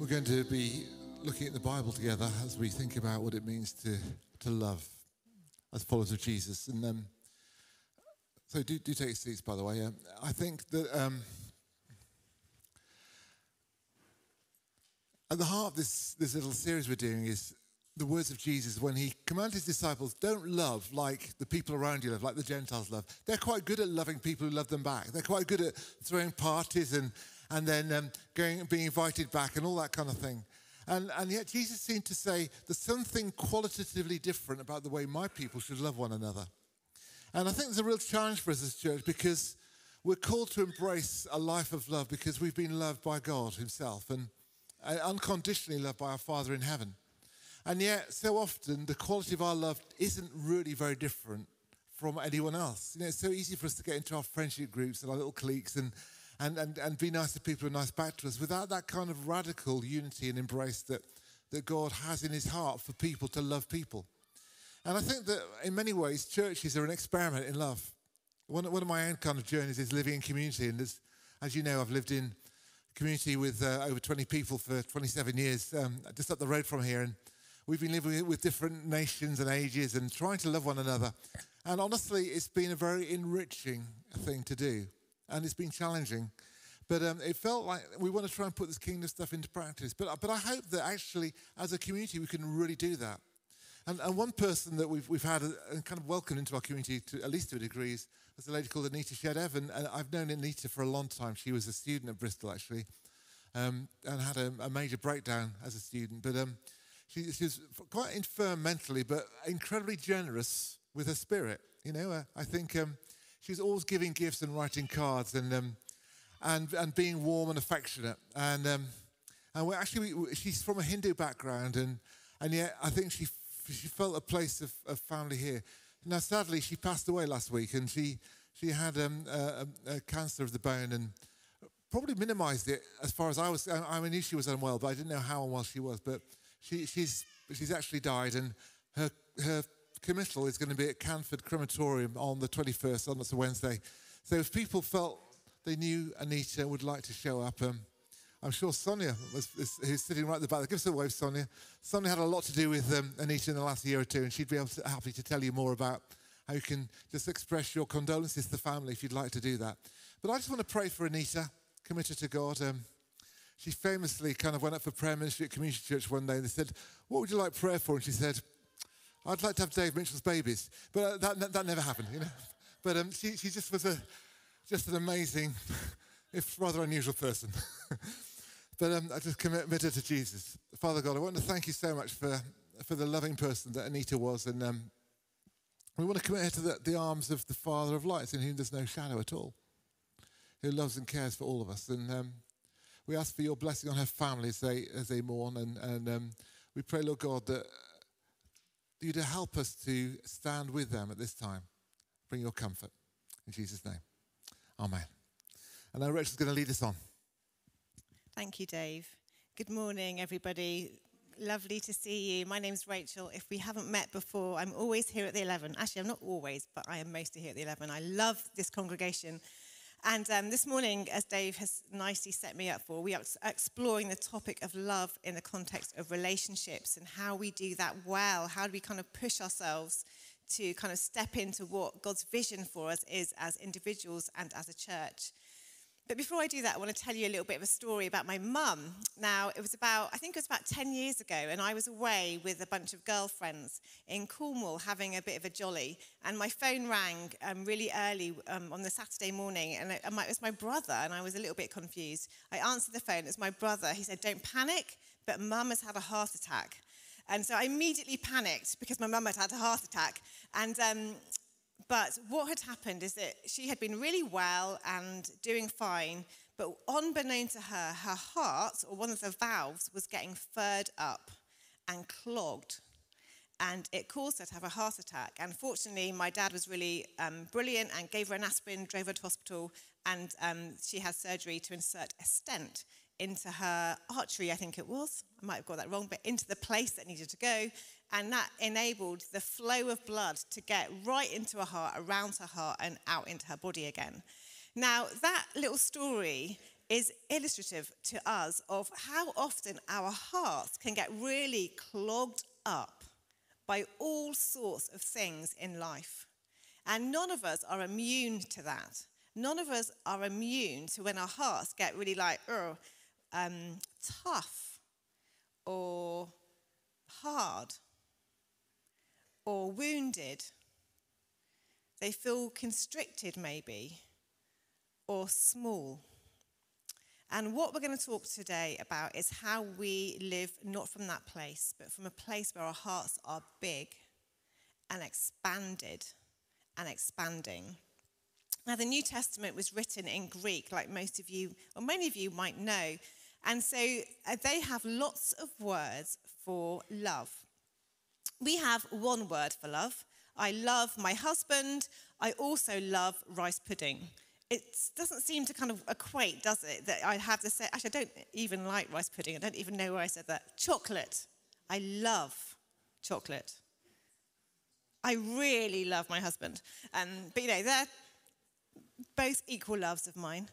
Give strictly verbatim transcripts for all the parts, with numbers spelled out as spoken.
We're going to be looking at the Bible together as we think about what it means to, to love as followers of Jesus. And um, so do, do take seats, by the way. Um, I think that um, at the heart of this, this little series we're doing is the words of Jesus when he commanded his disciples, don't love like the people around you love, like the Gentiles love. They're quite good at loving people who love them back. They're quite good at throwing parties and and then um, going and being invited back and all that kind of thing. And, and yet Jesus seemed to say there's something qualitatively different about the way my people should love one another. And I think there's a real challenge for us as a church because we're called to embrace a life of love because we've been loved by God himself and uh, unconditionally loved by our Father in heaven. And yet so often the quality of our love isn't really very different from anyone else. You know, it's so easy for us to get into our friendship groups and our little cliques and And, and and be nice to people and nice back to us without that kind of radical unity and embrace that, that God has in his heart for people to love people. And I think that in many ways, churches are an experiment in love. One, one of my own kind of journeys is living in community. And as, as you know, I've lived in community with uh, over twenty people for twenty-seven years, um, just up the road from here. And we've been living with different nations and ages and trying to love one another. And honestly, it's been a very enriching thing to do. And it's been challenging. But um, it felt like we want to try and put this kingdom stuff into practice. But, but I hope that actually, as a community, we can really do that. And, and one person that we've, we've had a, and kind of welcomed into our community, to, at least to a degree, is, is a lady called Anita Shed-Evan. And I've known Anita for a long time. She was a student at Bristol, actually, um, and had a, a major breakdown as a student. But um, she, she was quite infirm mentally, but incredibly generous with her spirit. You know, uh, I think... Um, She was always giving gifts and writing cards and um, and and being warm and affectionate. And um, and we're actually, we, she's from a Hindu background, and and yet I think she she felt a place of, of family here. Now, sadly, she passed away last week, and she she had um, a, a cancer of the bone and probably minimised it as far as I was. I, I knew she was unwell, but I didn't know how unwell she was. But she she's she's actually died, and her her. committal is going to be at Canford Crematorium on the twenty-first, on that's a Wednesday. So if people felt they knew Anita would like to show up, um, I'm sure Sonia, was, is, who's sitting right at the back, give us a wave, Sonia. Sonia had a lot to do with um, Anita in the last year or two, and she'd be able to, happy to tell you more about how you can just express your condolences to the family if you'd like to do that. But I just want to pray for Anita, commit her to God. Um, she famously kind of went up for prayer ministry at Community Church one day, and they said, what would you like prayer for? And she said, I'd like to have Dave Mitchell's babies, but uh, that that never happened, you know. But um, she she just was a just an amazing, if rather unusual person. But um, I just commit her to Jesus, Father God. I want to thank you so much for for the loving person that Anita was, and um, we want to commit her to the, the arms of the Father of lights, in whom there's no shadow at all, who loves and cares for all of us. And um, we ask for your blessing on her family as they as they mourn, and and um, we pray, Lord God, that you to help us to stand with them at this time. Bring your comfort. In Jesus' name. Amen. And now Rachel's going to lead us on. Thank you, Dave. Good morning, everybody. Lovely to see you. My name's Rachel. If we haven't met before, I'm always here at the eleven. Actually, I'm not always, but I am mostly here at the eleven. I love this congregation. And um, this morning, as Dave has nicely set me up for, we are exploring the topic of love in the context of relationships and how we do that well. How do we kind of push ourselves to kind of step into what God's vision for us is as individuals and as a church? But before I do that, I want to tell you a little bit of a story about my mum. Now, it was about, I think it was about ten years ago, and I was away with a bunch of girlfriends in Cornwall having a bit of a jolly. And my phone rang um, really early um, on the Saturday morning, and it, it was my brother, and I was a little bit confused. I answered the phone, it was my brother. He said, don't panic, but mum has had a heart attack. And so I immediately panicked because my mum had had a heart attack. And... Um, But what had happened is that she had been really well and doing fine, but unbeknown to her, her heart, or one of the valves, was getting furred up and clogged. And it caused her to have a heart attack. And fortunately, my dad was really um, brilliant and gave her an aspirin, drove her to hospital, and um, she had surgery to insert a stent into her artery, I think it was. I might have got that wrong, but into the place that needed to go. And that enabled the flow of blood to get right into her heart, around her heart, and out into her body again. Now, that little story is illustrative to us of how often our hearts can get really clogged up by all sorts of things in life. And none of us are immune to that. None of us are immune to when our hearts get really like, oh, um, tough or hard or wounded. They feel constricted maybe or small. And what we're going to talk today about is how we live not from that place, but from a place where our hearts are big and expanded and expanding. Now, the New Testament was written in Greek, like most of you, or many of you might know. And so they have lots of words for love. We have one word for love. I love my husband. I also love rice pudding. It doesn't seem to kind of equate, does it, that I have to say, actually, I don't even like rice pudding. I don't even know where I said that. Chocolate. I love chocolate. I really love my husband. Um, but, you know, they're both equal loves of mine.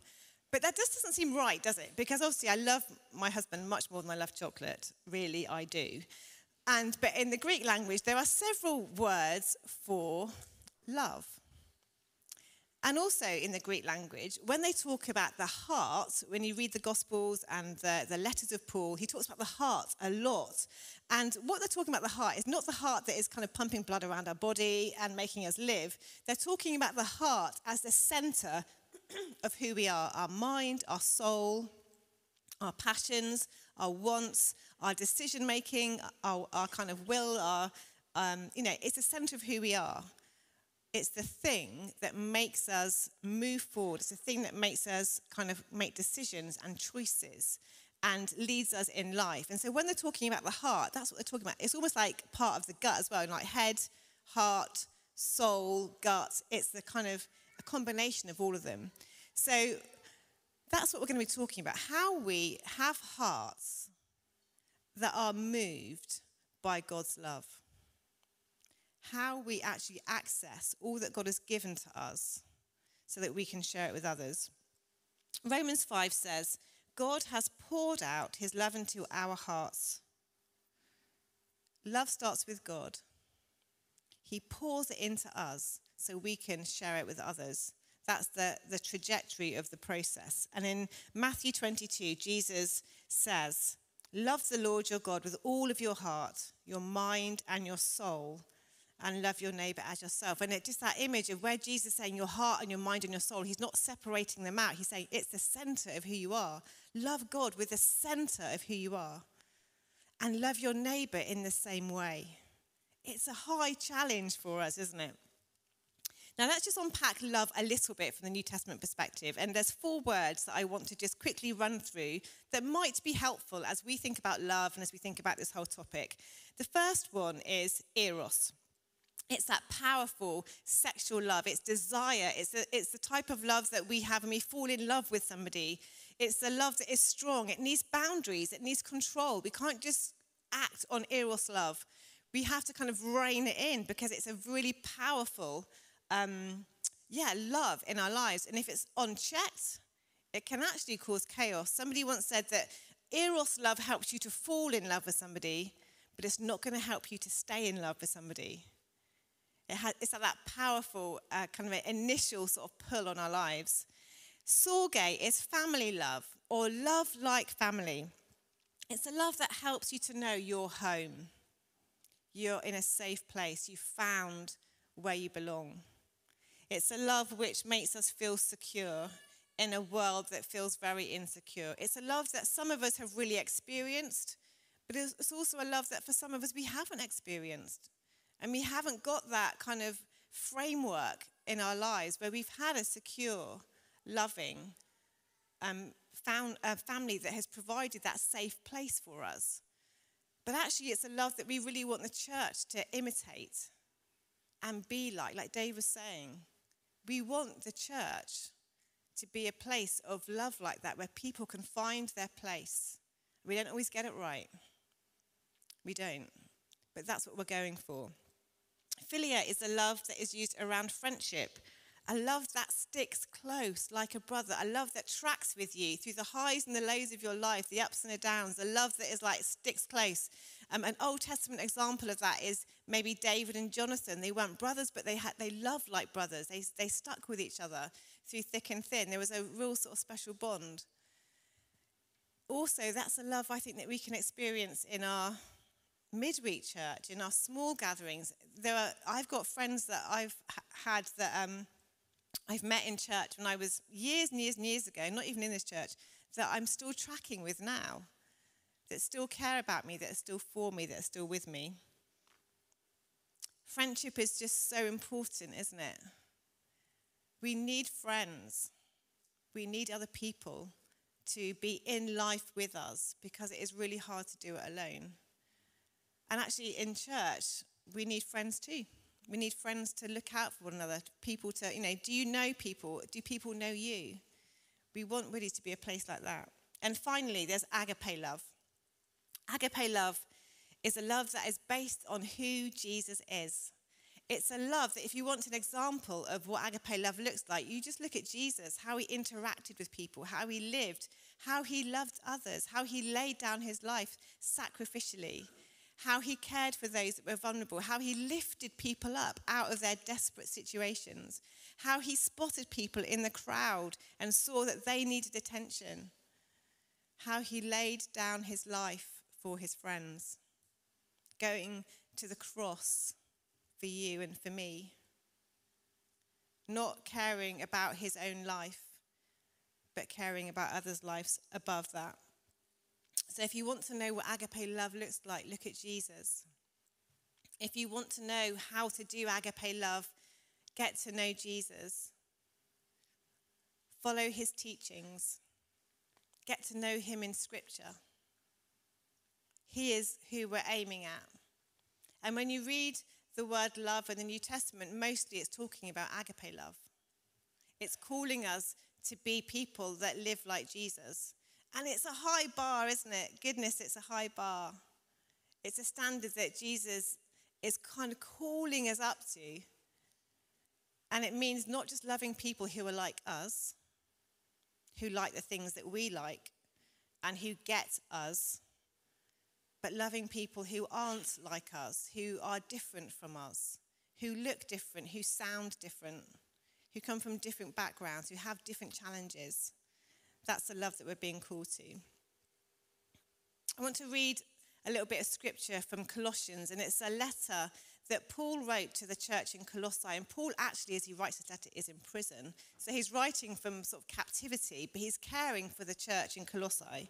But that just doesn't seem right, does it? Because, obviously, I love my husband much more than I love chocolate. Really, I do. And but in the Greek language, there are several words for love. And also in the Greek language, when they talk about the heart, when you read the Gospels and the, the letters of Paul, he talks about the heart a lot. And what they're talking about the heart is not the heart that is kind of pumping blood around our body and making us live. They're talking about the heart as the center of who we are, our mind, our soul, our passions, our wants, our decision-making, our, our kind of will, our, um, you know, it's the center of who we are. It's the thing that makes us move forward. It's the thing that makes us kind of make decisions and choices and leads us in life. And so when they're talking about the heart, that's what they're talking about. It's almost like part of the gut as well, like head, heart, soul, gut. It's the kind of a combination of all of them. So that's what we're going to be talking about, how we have hearts that are moved by God's love. How we actually access all that God has given to us so that we can share it with others. Romans five says, God has poured out his love into our hearts. Love starts with God. He pours it into us so we can share it with others. That's the, the trajectory of the process. And in Matthew twenty-two, Jesus says, love the Lord your God with all of your heart, your mind and your soul, and love your neighbour as yourself. And it's just that image of where Jesus is saying your heart and your mind and your soul, he's not separating them out. He's saying it's the centre of who you are. Love God with the centre of who you are. And love your neighbour in the same way. It's a high challenge for us, isn't it? Now, let's just unpack love a little bit from the New Testament perspective. And there's four words that I want to just quickly run through that might be helpful as we think about love and as we think about this whole topic. The first one is eros. It's that powerful sexual love. It's desire. It's the, it's the type of love that we have when we fall in love with somebody. It's the love that is strong. It needs boundaries. It needs control. We can't just act on eros love. We have to kind of rein it in because it's a really powerful, um, yeah, love in our lives. And if it's unchecked, it can actually cause chaos. Somebody once said that eros love helps you to fall in love with somebody, but it's not going to help you to stay in love with somebody. It has, it's like that powerful uh, kind of initial sort of pull on our lives. Sorge is family love or love like family. It's a love that helps you to know your home. You're in a safe place. You've found where you belong. It's a love which makes us feel secure in a world that feels very insecure. It's a love that some of us have really experienced, but it's, it's also a love that for some of us we haven't experienced. And we haven't got that kind of framework in our lives where we've had a secure, loving um, found, uh, family that has provided that safe place for us. But actually, it's a love that we really want the church to imitate and be like, like Dave was saying. We want the church to be a place of love like that, where people can find their place. We don't always get it right. We don't. But that's what we're going for. Philia is a love that is used around friendship A love that sticks close like a brother. A love that tracks with you through the highs and the lows of your life, the ups and the downs. A love that is like sticks close. Um, an Old Testament example of that is maybe David and Jonathan. They weren't brothers, but they had they loved like brothers. They they stuck with each other through thick and thin. There was a real sort of special bond. Also, that's a love I think that we can experience in our midweek church, in our small gatherings. There are I've got friends that I've had that. Um, I've met in church when I was years and years and years ago, not even in this church, that I'm still tracking with now, that still care about me, that are still for me, that are still with me. Friendship is just so important, isn't it? We need friends. We need other people to be in life with us because it is really hard to do it alone. And actually in church, we need friends too. We need friends to look out for one another, people to, you know, do you know people? Do people know you? We want really to be a place like that. And finally, there's agape love. Agape love is a love that is based on who Jesus is. It's a love that if you want an example of what agape love looks like, you just look at Jesus, how he interacted with people, how he lived, how he loved others, how he laid down his life sacrificially, how he cared for those that were vulnerable, how he lifted people up out of their desperate situations, how he spotted people in the crowd and saw that they needed attention, how he laid down his life for his friends, going to the cross for you and for me, not caring about his own life, but caring about others' lives above that. So if you want to know what agape love looks like, look at Jesus. If you want to know how to do agape love, get to know Jesus. Follow his teachings. Get to know him in scripture. He is who we're aiming at. And when you read the word love in the New Testament, mostly it's talking about agape love. It's calling us to be people that live like Jesus. And it's a high bar, isn't it? Goodness, it's a high bar. It's a standard that Jesus is kind of calling us up to. And it means not just loving people who are like us, who like the things that we like, and who get us, but loving people who aren't like us, who are different from us, who look different, who sound different, who come from different backgrounds, who have different challenges. That's the love that we're being called to. I want to read a little bit of scripture from Colossians, and it's a letter that Paul wrote to the church in Colossae. And Paul actually, as he writes this letter, is in prison. So he's writing from sort of captivity, but he's caring for the church in Colossae.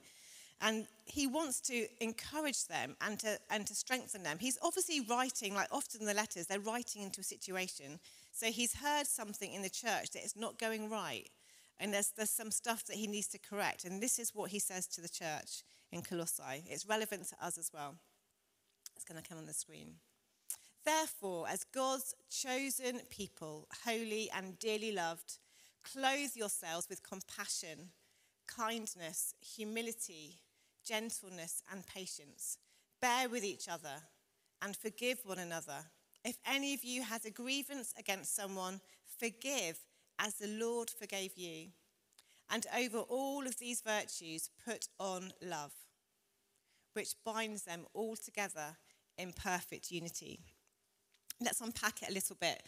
And he wants to encourage them and to, and to strengthen them. He's obviously writing, like often the letters, they're writing into a situation. So he's heard something in the church that is not going right. And there's, there's some stuff that he needs to correct. And this is what he says to the church in Colossae. It's relevant to us as well. It's going to come on the screen. Therefore, as God's chosen people, holy and dearly loved, clothe yourselves with compassion, kindness, humility, gentleness, and patience. Bear with each other and forgive one another. If any of you has a grievance against someone, forgive as the Lord forgave you. And over all of these virtues, put on love, which binds them all together in perfect unity. Let's unpack it a little bit.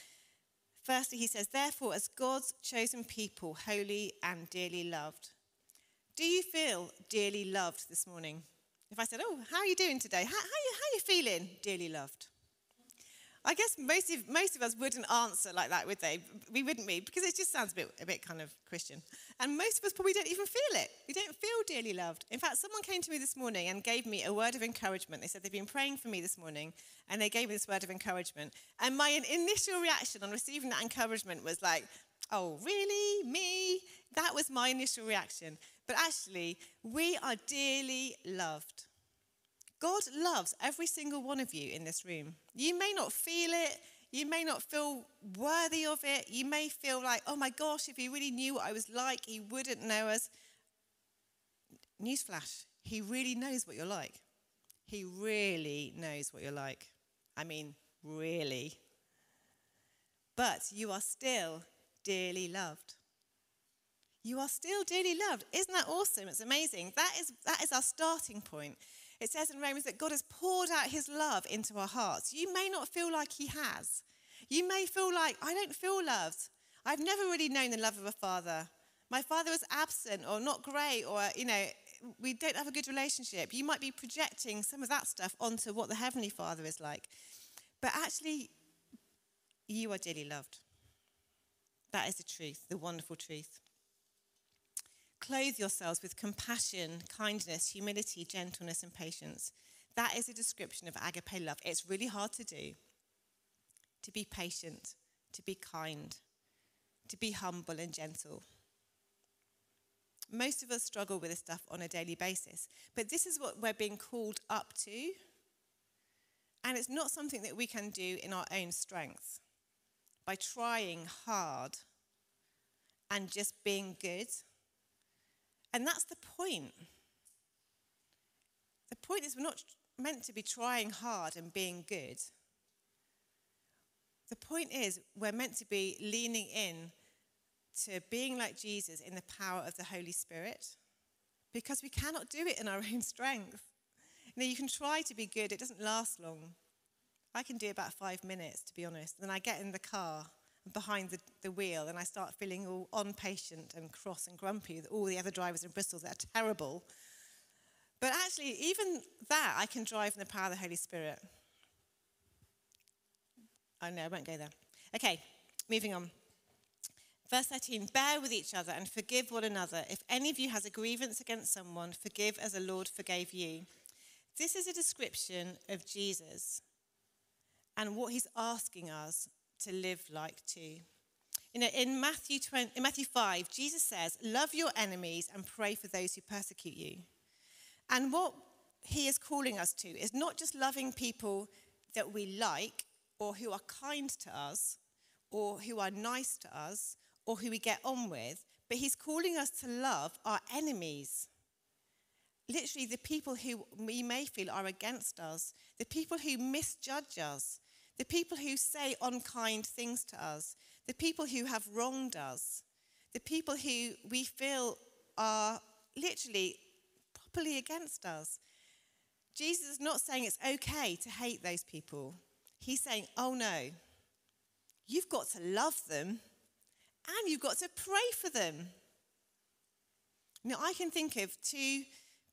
Firstly, he says, therefore, as God's chosen people, holy and dearly loved. Do you feel dearly loved this morning? If I said, oh, how are you doing today? How, how, you, how are you feeling? Dearly loved. I guess most of, most of us wouldn't answer like that, would they? We wouldn't be, because it just sounds a bit, a bit kind of Christian. And most of us probably don't even feel it. We don't feel dearly loved. In fact, someone came to me this morning and gave me a word of encouragement. They said they've been praying for me this morning, and they gave me this word of encouragement. And my initial reaction on receiving that encouragement was like, oh, really? Me? That was my initial reaction. But actually, we are dearly loved. God loves every single one of you in this room. You may not feel it. You may not feel worthy of it. You may feel like, oh my gosh, if he really knew what I was like, he wouldn't know us. Newsflash, he really knows what you're like. He really knows what you're like. I mean, really. But you are still dearly loved. You are still dearly loved. Isn't that awesome? It's amazing. That is, that is our starting point. It says in Romans that God has poured out his love into our hearts. You may not feel like he has. You may feel like, I don't feel loved. I've never really known the love of a father. My father was absent or not great, or, you know, we don't have a good relationship. You might be projecting some of that stuff onto what the Heavenly Father is like. But actually, you are dearly loved. That is the truth, the wonderful truth. Clothe yourselves with compassion, kindness, humility, gentleness, and patience. That is a description of agape love. It's really hard to do. To be patient, to be kind, to be humble and gentle. Most of us struggle with this stuff on a daily basis, but this is what we're being called up to. And it's not something that we can do in our own strength by trying hard and just being good. And that's the point. The point is we're not meant to be trying hard and being good. The point is we're meant to be leaning in to being like Jesus in the power of the Holy Spirit, because we cannot do it in our own strength. You know, you can try to be good. It doesn't last long. I can do about five minutes, to be honest. Then I get in the car behind the, the wheel, and I start feeling all impatient and cross and grumpy that all the other drivers in Bristol, they're terrible. But actually, even that, I can drive in the power of the Holy Spirit. Oh, no, I won't go there. Okay, moving on. Verse thirteen, bear with each other and forgive one another. If any of you has a grievance against someone, forgive as the Lord forgave you. This is a description of Jesus and what he's asking us to live like too. You know, in Matthew, twenty, in Matthew five, Jesus says, love your enemies and pray for those who persecute you. And what he is calling us to is not just loving people that we like or who are kind to us or who are nice to us or who we get on with, but he's calling us to love our enemies. Literally, the people who we may feel are against us, the people who misjudge us, the people who say unkind things to us, the people who have wronged us, the people who we feel are literally properly against us. Jesus is not saying it's okay to hate those people. He's saying, oh no, you've got to love them and you've got to pray for them. Now, I can think of two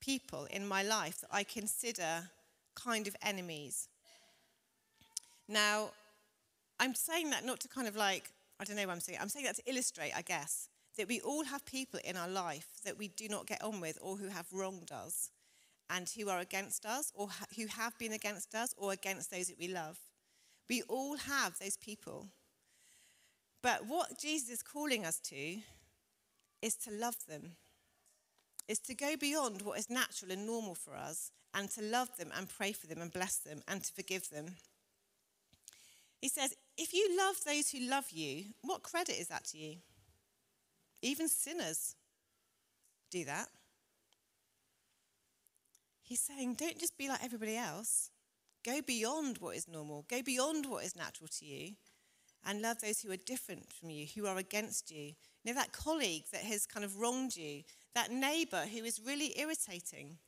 people in my life that I consider kind of enemies. Now, I'm saying that not to kind of like, I don't know what I'm saying. I'm saying that to illustrate, I guess, that we all have people in our life that we do not get on with or who have wronged us and who are against us or who have been against us or against those that we love. We all have those people. But what Jesus is calling us to is to love them, is to go beyond what is natural and normal for us and to love them and pray for them and bless them and to forgive them. He says, if you love those who love you, what credit is that to you? Even sinners do that. He's saying, don't just be like everybody else. Go beyond what is normal. Go beyond what is natural to you and love those who are different from you, who are against you. You know, that colleague that has kind of wronged you, that neighbour who is really irritating,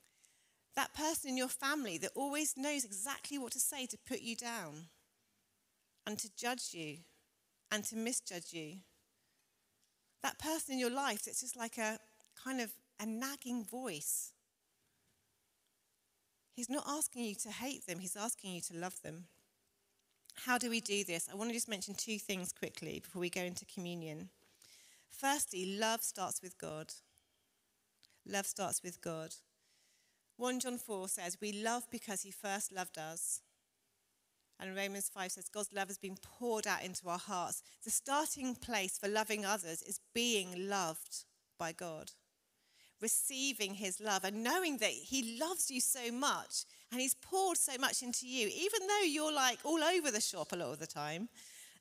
that person in your family that always knows exactly what to say to put you down, and to judge you, and to misjudge you. That person in your life that's just like a kind of a nagging voice. He's not asking you to hate them, he's asking you to love them. How do we do this? I want to just mention two things quickly before we go into communion. Firstly, love starts with God. Love starts with God. First John four says, we love because he first loved us. And Romans five says, God's love has been poured out into our hearts. The starting place for loving others is being loved by God, receiving his love and knowing that he loves you so much and he's poured so much into you, even though you're like all over the shop a lot of the time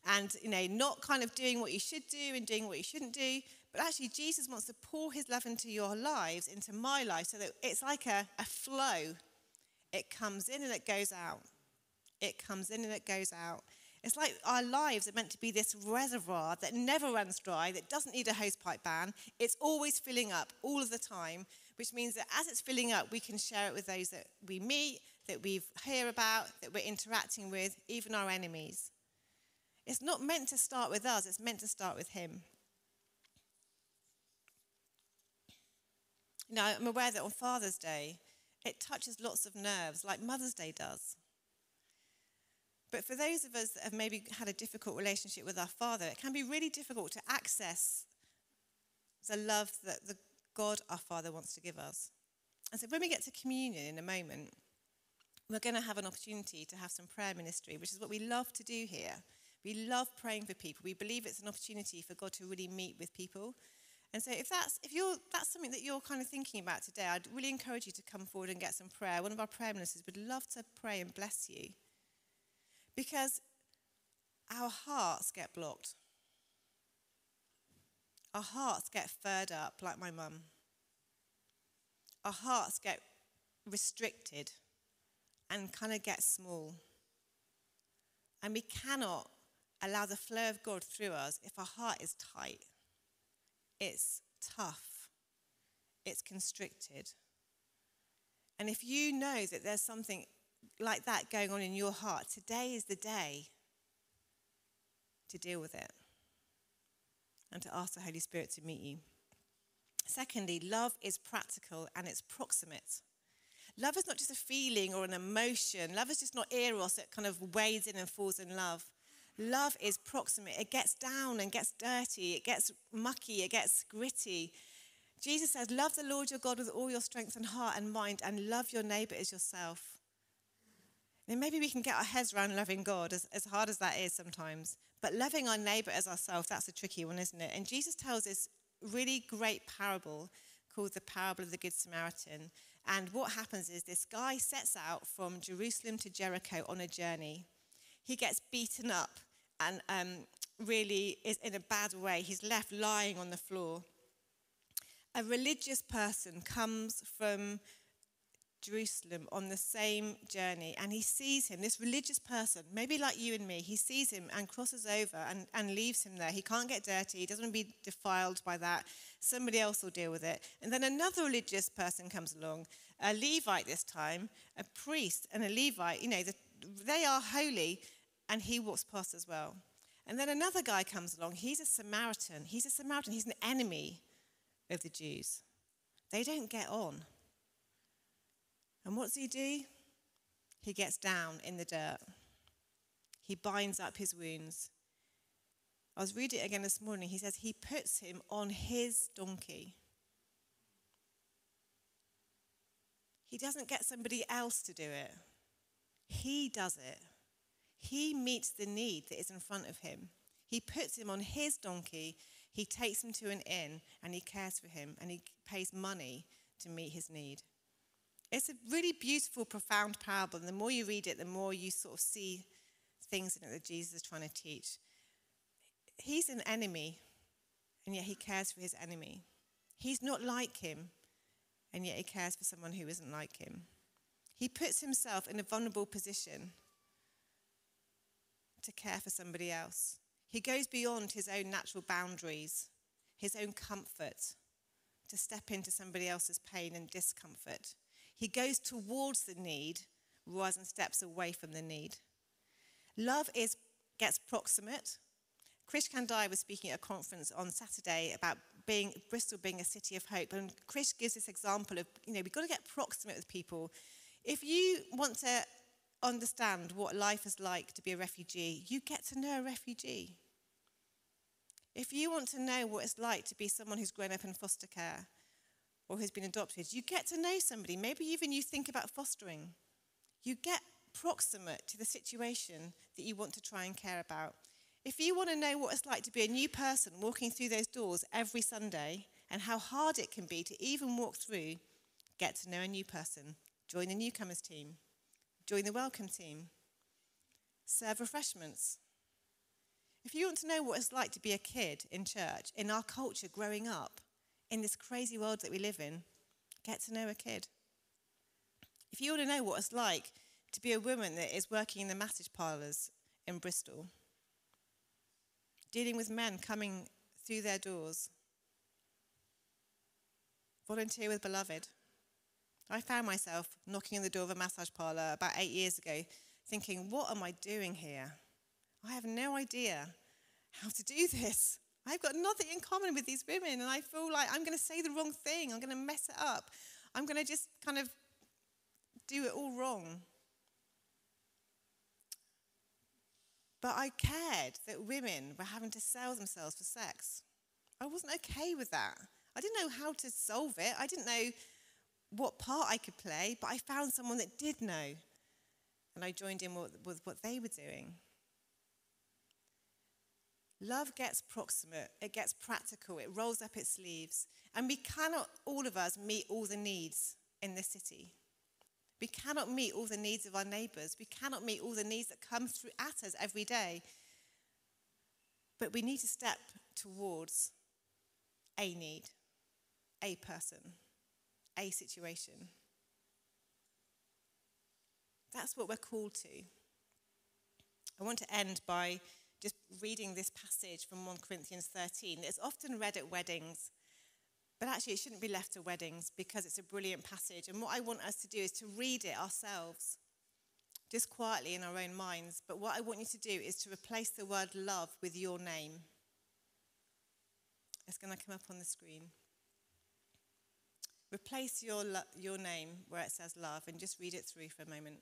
and, you know, not kind of doing what you should do and doing what you shouldn't do. But actually, Jesus wants to pour his love into your lives, into my life, so that it's like a, a flow. It comes in and it goes out. It comes in and it goes out. It's like our lives are meant to be this reservoir that never runs dry, that doesn't need a hosepipe ban. It's always filling up all of the time, which means that as it's filling up, we can share it with those that we meet, that we hear about, that we're interacting with, even our enemies. It's not meant to start with us, it's meant to start with him. You know, I'm aware that on Father's Day, it touches lots of nerves, like Mother's Day does. But for those of us that have maybe had a difficult relationship with our Father, it can be really difficult to access the love that the God our Father wants to give us. And so when we get to communion in a moment, we're going to have an opportunity to have some prayer ministry, which is what we love to do here. We love praying for people. We believe it's an opportunity for God to really meet with people. And so if that's if you're that's something that you're kind of thinking about today, I'd really encourage you to come forward and get some prayer. One of our prayer ministers would love to pray and bless you. Because our hearts get blocked. Our hearts get furred up, like my mum. Our hearts get restricted and kind of get small. And we cannot allow the flow of God through us if our heart is tight. It's tough. It's constricted. And if you know that there's something like that going on in your heart, today is the day to deal with it and to ask the Holy Spirit to meet you. Secondly, love is practical and it's proximate. Love is not just a feeling or an emotion. Love is just not eros that kind of wades in and falls in love. Love is proximate. It gets down and gets dirty. It gets mucky. It gets gritty. Jesus says, love the Lord your God with all your strength and heart and mind, and love your neighbour as yourself. Then maybe we can get our heads around loving God, as, as hard as that is sometimes. But loving our neighbour as ourselves, that's a tricky one, isn't it? And Jesus tells this really great parable called the parable of the Good Samaritan. And what happens is this guy sets out from Jerusalem to Jericho on a journey. He gets beaten up and um, really is in a bad way. He's left lying on the floor. A religious person comes from Jerusalem on the same journey, and he sees him, this religious person, maybe like you and me, he sees him and crosses over and, and leaves him there. He can't get dirty. He doesn't want to be defiled by that. Somebody else will deal with it. And then another religious person comes along, a Levite this time, a priest and a Levite, you know, the, they are holy, and he walks past as well. And then another guy comes along. He's a Samaritan. He's a Samaritan. He's an enemy of the Jews. They don't get on. And what does he do? He gets down in the dirt. He binds up his wounds. I was reading it again this morning. He says he puts him on his donkey. He doesn't get somebody else to do it. He does it. He meets the need that is in front of him. He puts him on his donkey. He takes him to an inn, and he cares for him, and he pays money to meet his need. It's a really beautiful, profound parable. And the more you read it, the more you sort of see things in it that Jesus is trying to teach. He's an enemy, and yet he cares for his enemy. He's not like him, and yet he cares for someone who isn't like him. He puts himself in a vulnerable position to care for somebody else. He goes beyond his own natural boundaries, his own comfort, to step into somebody else's pain and discomfort. He goes towards the need rather than steps away from the need. Love is, gets proximate. Krish Kandai was speaking at a conference on Saturday about being, Bristol being a city of hope. And Krish gives this example of, you know, we've got to get proximate with people. If you want to understand what life is like to be a refugee, you get to know a refugee. If you want to know what it's like to be someone who's grown up in foster care or who's been adopted, you get to know somebody. Maybe even you think about fostering. You get proximate to the situation that you want to try and care about. If you want to know what it's like to be a new person walking through those doors every Sunday and how hard it can be to even walk through, get to know a new person. Join the newcomers team. Join the welcome team. Serve refreshments. If you want to know what it's like to be a kid in church, in our culture growing up, in this crazy world that we live in, get to know a kid. If you want to know what it's like to be a woman that is working in the massage parlours in Bristol, dealing with men coming through their doors. Volunteer with Beloved. I found myself knocking on the door of a massage parlour about eight years ago, thinking, what am I doing here? I have no idea how to do this. I've got nothing in common with these women, and I feel like I'm going to say the wrong thing. I'm going to mess it up. I'm going to just kind of do it all wrong. But I cared that women were having to sell themselves for sex. I wasn't okay with that. I didn't know how to solve it. I didn't know what part I could play, but I found someone that did know, and I joined in with what they were doing. Love gets proximate, it gets practical, it rolls up its sleeves, and we cannot, all of us, meet all the needs in this city. We cannot meet all the needs of our neighbours, we cannot meet all the needs that come through at us every day, but we need to step towards a need, a person, a situation. That's what we're called to. I want to end by just reading this passage from First Corinthians thirteen. It's often read at weddings, but actually it shouldn't be left to weddings because it's a brilliant passage. And what I want us to do is to read it ourselves, just quietly in our own minds. But what I want you to do is to replace the word love with your name. It's going to come up on the screen. Replace your, your name where it says love and just read it through for a moment.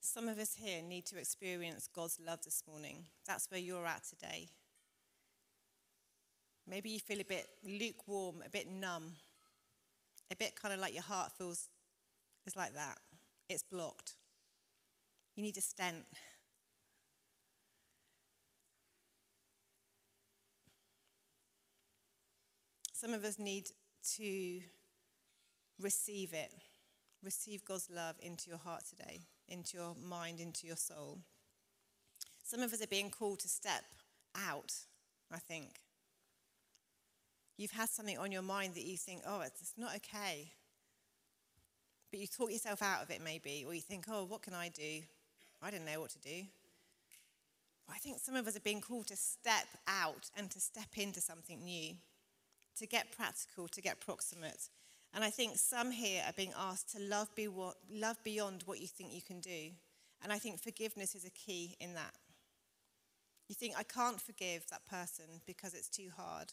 Some of us here need to experience God's love this morning. That's where you're at today. Maybe you feel a bit lukewarm, a bit numb, a bit kind of like your heart feels, it's like that. It's blocked. You need a stent. Some of us need to receive it. Receive God's love into your heart today, into your mind, into your soul. Some of us are being called to step out, I think. You've had something on your mind that you think, oh, it's not okay. But you talk yourself out of it maybe, or you think, oh, what can I do? I don't know what to do. But I think some of us are being called to step out and to step into something new, to get practical, to get proximate. And I think some here are being asked to love, be what, love beyond what you think you can do. And I think forgiveness is a key in that. You think, I can't forgive that person because it's too hard.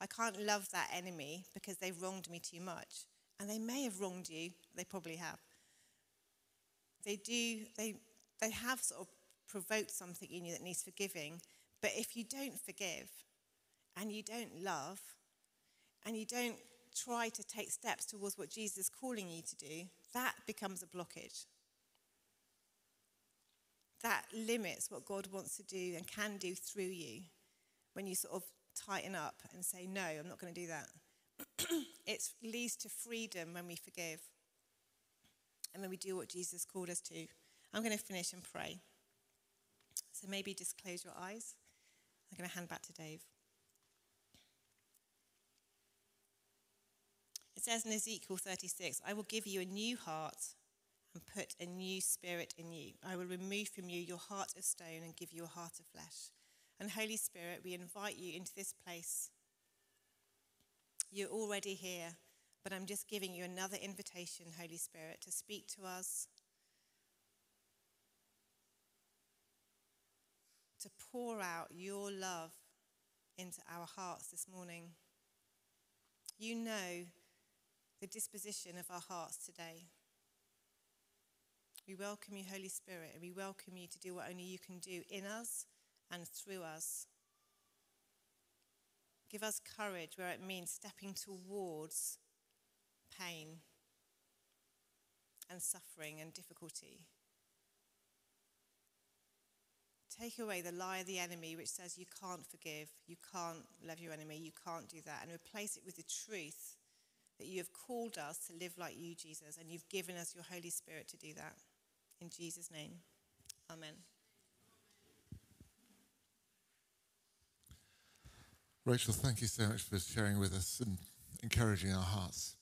I can't love that enemy because they've wronged me too much. And they may have wronged you. They probably have. They do, they, they have sort of provoked something in you that needs forgiving. But if you don't forgive and you don't love and you don't try to take steps towards what Jesus is calling you to do, that becomes a blockage. That limits what God wants to do and can do through you when you sort of tighten up and say, no, I'm not going to do that. It leads to freedom when we forgive and when we do what Jesus called us to. I'm going to finish and pray. So maybe just close your eyes. I'm going to hand back to Dave. It says in Ezekiel thirty-six, I will give you a new heart and put a new spirit in you. I will remove from you your heart of stone and give you a heart of flesh. And Holy Spirit, we invite you into this place. You're already here, but I'm just giving you another invitation, Holy Spirit, to speak to us, to pour out your love into our hearts this morning. You know the disposition of our hearts today. We welcome you, Holy Spirit, and we welcome you to do what only you can do in us and through us. Give us courage where it means stepping towards pain and suffering and difficulty. Take away the lie of the enemy which says you can't forgive, you can't love your enemy, you can't do that, and replace it with the truth that you have called us to live like you, Jesus, and you've given us your Holy Spirit to do that. In Jesus' name, amen. Rachel, thank you so much for sharing with us and encouraging our hearts.